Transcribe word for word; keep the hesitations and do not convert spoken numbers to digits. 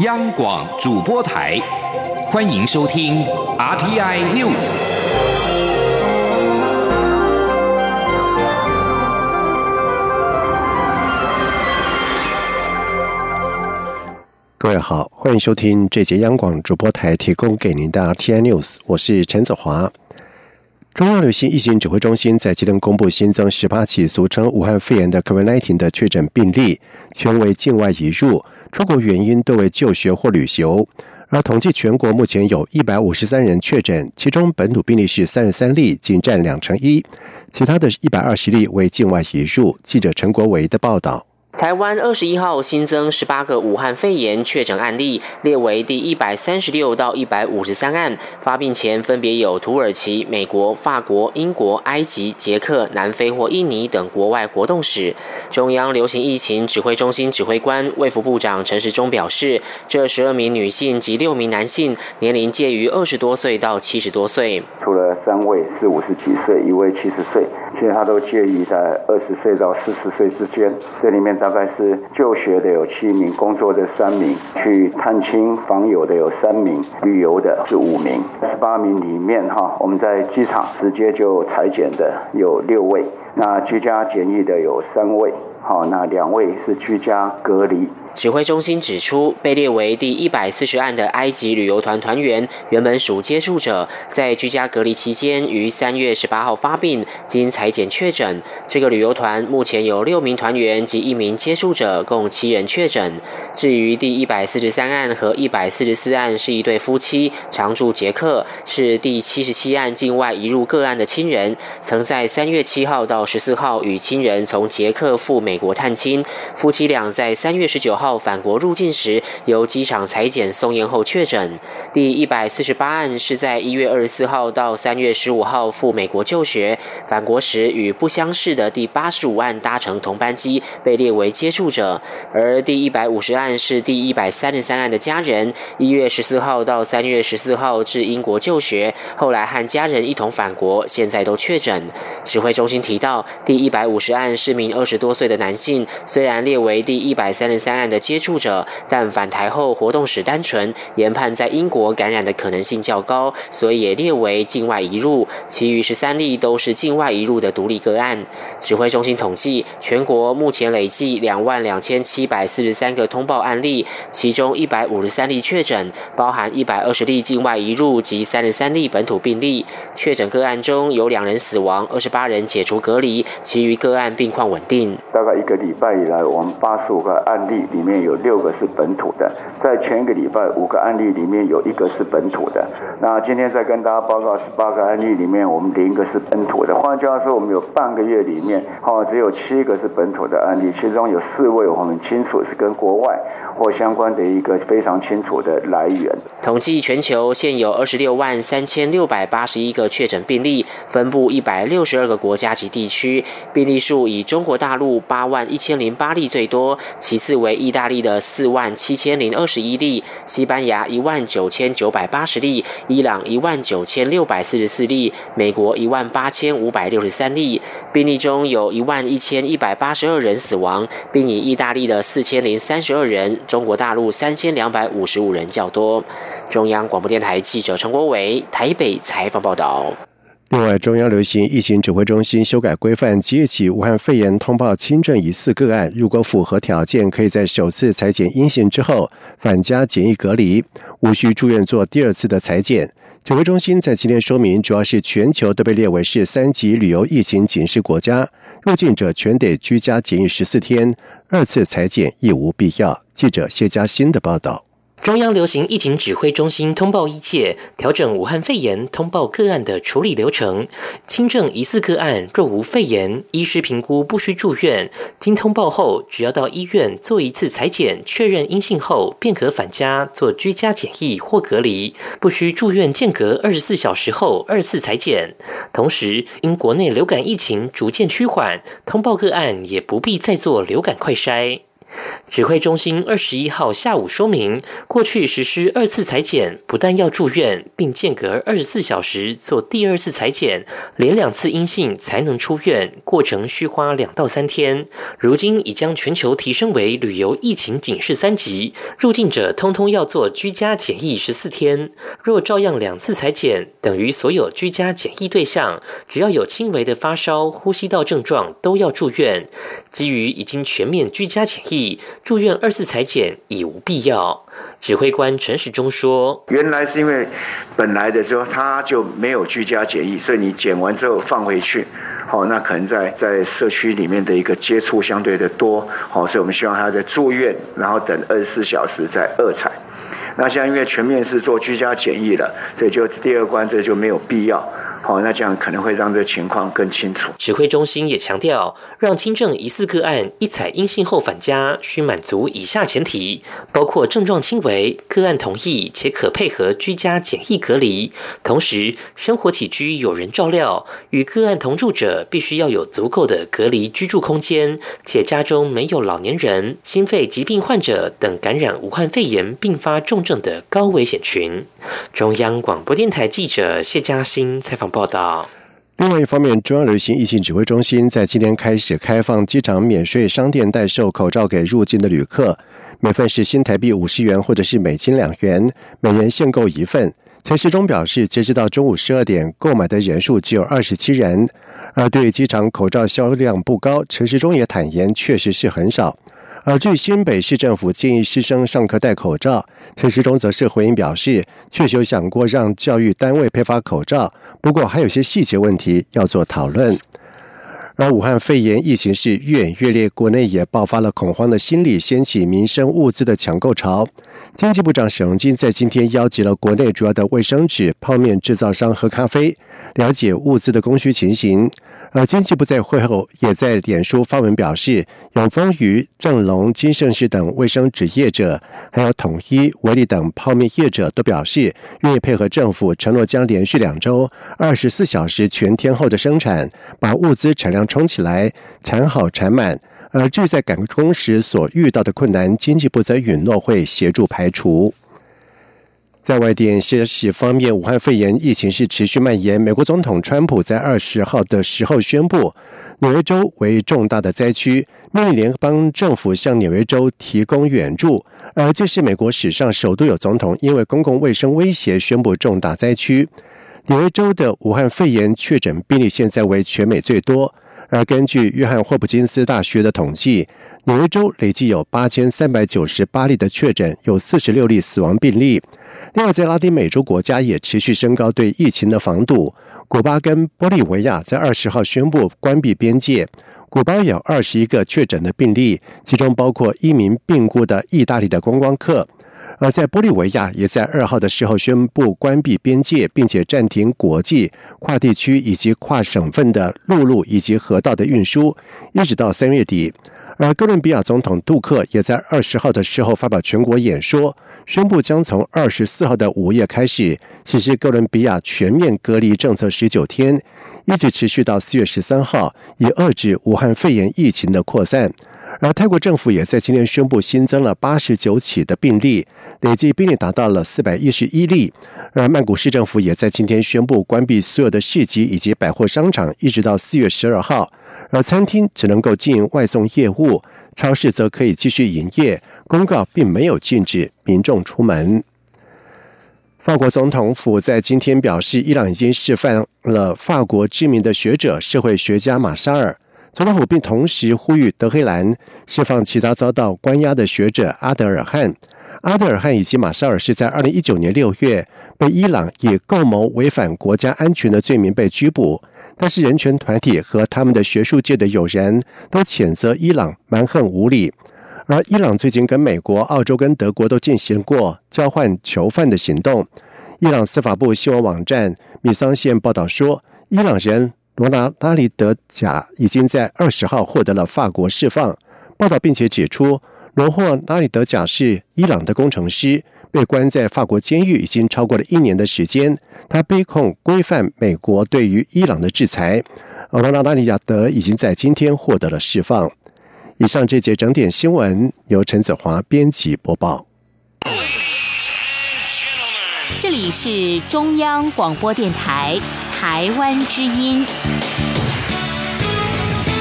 央广主播台，欢迎收听 R T I News。 各位好，欢迎收听这节央广主播台提供给您的 R T I News， 我是陈子华。中央流行疫情指挥中心在今天公布新增十八起俗称武汉肺炎的 COVID 十九 的确诊病例，全为境外移入，出国原因多为就学或旅游。而统计全国目前有一百五十三人确诊，其中本土病例是三十三例，仅占 百分之二 其他的一百二十例为境外移入。记者陈国维的报道。台湾二十一号新增十八个武汉肺炎确诊案例，列为第一百三十六到一百五十三案。发病前分别有土耳其、美国、法国、英国、埃及、捷克、南非或印尼等国外活动史。中央流行疫情指挥中心指挥官、卫福部长陈时中表示，这十二名女性及六名男性，年龄介于二十多岁到七十多岁。除了三位是五十几岁，一位七十岁，其他都介于在二十岁到四十岁之间。这里面大概是就学的有七名，工作的三名，去探亲访友的有三名，旅游的是五名。十八名里面哈，我们在机场直接就裁剪的有六位，那居家检疫的有三位，好，那两位是居家隔离。指挥中心指出，被列为第一百四十案的埃及旅游团团员原本属接触者，在居家隔离期间于三月十八号发病，经裁剪确诊。这个旅游团目前有六名团员及一名接触者，共七人确诊。至于第一百四十三案和一百四十四案是一对夫妻，常住捷克，是第七十七案境外移入个案的亲人，曾在三月七号到十四号与亲人从捷克赴美国探亲，夫妻俩在三月十九号返国入境时，由机场裁剪送验后确诊。第一百四十八案是在一月二十四号到三月十五号赴美国就学，返国时与不相识的第八十五案搭乘同班机，被列为接触者。而第一百五十案是第一百三十三案的家人，一月十四号到三月十四号至英国就学，后来和家人一同返国，现在都确诊。指挥中心提到，第一百五十案是名二十多岁的男性，虽然列为第一百三十三案的接触者，但返台后活动史单纯，研判在英国感染的可能性较高，所以也列为境外移入。其余十三例都是境外移入的独立个案。指挥中心统计，全国目前累计 两万两千七百四十三 个通报案例，其中一百五十三例确诊，包含一百二十例境外移入及三十三例本土病例。确诊个案中有两人死亡，二十八人解除隔离，其余个案病况稳定。大概一个礼拜以来，我们八十五个案例里面有六个是本土的，在前一个礼拜五个案例里面有一个是本土的。那今天再跟大家报告十八个案例里面，我们零个是本土的。换句话说，我们有半个月里面，哦，只有七个是本土的案例，其中有四位我们清楚是跟国外或相关的一个非常清楚的来源。统计全球现有二十六万三千六百八十一个确诊病例，分布一百六十二个国家及地区。病例数以中国大陆八万一千零八例最多，其次为意大利的四万七千零二十一例，西班牙一万九千九百八十例，伊朗一万九千六百四十四例，美国一万八千五百六十三例。病例中有一万一千一百八十二人死亡，并以意大利的四千零三十二人、中国大陆三千两百五十五人较多。中央广播电台记者陈国伟台北采访报道。另外，中央流行疫情指挥中心修改规范，即日起武汉肺炎通报轻症疑似个案，如果符合条件，可以在首次裁剪阴性之后返家检疫隔离，无需住院做第二次的裁剪。指挥中心在今天说明，主要是全球都被列为是三级旅游疫情警示国家，入境者全得居家检疫十四天，二次裁剪亦无必要。记者谢嘉欣的报道。中央流行疫情指挥中心通报一界调整武汉肺炎通报个案的处理流程，轻症疑似个案若无肺炎，医师评估不需住院，经通报后只要到医院做一次采检确认阴性后，便可返家做居家检疫或隔离，不需住院，间隔二十四小时后二次采检。同时，因国内流感疫情逐渐趋缓，通报个案也不必再做流感快筛。指挥中心二十一号下午说明，过去实施二次采检，不但要住院，并间隔二十四小时做第二次采检，连两次阴性才能出院，过程需花两到三天。如今已将全球提升为旅游疫情警示三级，入境者通通要做居家检疫十四天。若照样两次采检，等于所有居家检疫对象只要有轻微的发烧、呼吸道症状都要住院。基于已经全面居家检疫，住院二次采检已无必要。指挥官陈时中说：“原来是因为本来的时候他就没有居家检疫，所以你检完之后放回去，好、哦，那可能在在社区里面的一个接触相对的多，好、哦，所以我们希望他在住院，然后等二十四小时再二采。那现在因为全面是做居家检疫了，所以就第二关这就没有必要。”好，那这样可能会让这情况更清楚。指挥中心也强调，让轻症疑似个案一采阴性后返家，需满足以下前提，包括症状轻微、个案同意且可配合居家检疫隔离，同时生活起居有人照料，与个案同住者必须要有足够的隔离居住空间，且家中没有老年人、心肺疾病患者等感染武汉肺炎并发重症的高危险群。中央广播电台记者谢嘉欣采访。另外一方面，中央流行疫情指挥中心在今天开始开放机场免税商店代售口罩给入境的旅客，每份是新台币五十元或者是美金两元，每人限购一份。陈时中表示，截止到中午十二点，购买的人数只有二十七人。而对于机场口罩销量不高，陈时中也坦言，确实是很少。而至于新北市政府建议师生上课戴口罩，陈时中则是回应表示，确实有想过让教育单位配发口罩，不过还有些细节问题要做讨论。而武汉肺炎疫情是越演越烈，国内也爆发了恐慌的心理，掀起民生物资的抢购潮。经济部长沈荣津在今天邀集了国内主要的卫生纸、泡面制造商和咖啡，了解物资的供需情形。而经济部在会后也在脸书发文表示，永丰余、正隆、金盛世等卫生纸业者，还有统一、维力等泡面业者都表示愿意配合政府，承诺将连续两周、二十四小时全天候的生产，把物资产量冲起来，产好产满。而至于在赶工时所遇到的困难，经济部则允诺会协助排除。在外电消息方面，武汉肺炎疫情是持续蔓延。美国总统川普在二十号的时候宣布，纽约州为重大的灾区，命令联邦政府向纽约州提供援助。而这是美国史上首度有总统因为公共卫生威胁宣布重大灾区。纽约州的武汉肺炎确诊病例现在为全美最多。而根据约翰霍普金斯大学的统计，纽约州累计有八千三百九十八例的确诊，有四十六例死亡病例。另外，在拉丁美洲国家也持续升高对疫情的防堵。古巴跟玻利维亚在二十号宣布关闭边界。古巴有二十一个确诊的病例，其中包括一名病故的意大利的观光客。而在玻利维亚也在二号的时候宣布关闭边界，并且暂停国际、跨地区以及跨省份的陆路以及河道的运输，一直到三月底。而哥伦比亚总统杜克也在二十号的时候发表全国演说，宣布将从二十四号的午夜开始实施哥伦比亚全面隔离政策十九天，一直持续到四月十三号，以遏制武汉肺炎疫情的扩散。而泰国政府也在今天宣布新增了八十九起的病例，累计病例达到了四百一十一例。而曼谷市政府也在今天宣布关闭所有的市集以及百货商场，一直到四月十二号。而餐厅只能够经营外送业务，超市则可以继续营业。公告并没有禁止民众出门。法国总统府在今天表示，伊朗已经释放了法国知名的学者、社会学家马沙尔。总统府并同时呼吁德黑兰释放其他遭到关押的学者阿德尔汉。阿德尔汉以及马沙尔是在二零一九年六月被伊朗以共谋违反国家安全的罪名被拘捕，但是人权团体和他们的学术界的友人都谴责伊朗蛮横无理。而伊朗最近跟美国、澳洲跟德国都进行过交换囚犯的行动。伊朗司法部新闻网站米桑线报道说，伊朗人罗纳拉里德贾已经在二十号获得了法国释放。报道并且指出，罗霍拉里德贾是伊朗的工程师，被关在法国监狱已经超过了一年的时间。他被控规范美国对于伊朗的制裁。罗纳拉里德已经在今天获得了释放。以上这节整点新闻由陈子华编辑播报。这里是中央广播电台台湾之音。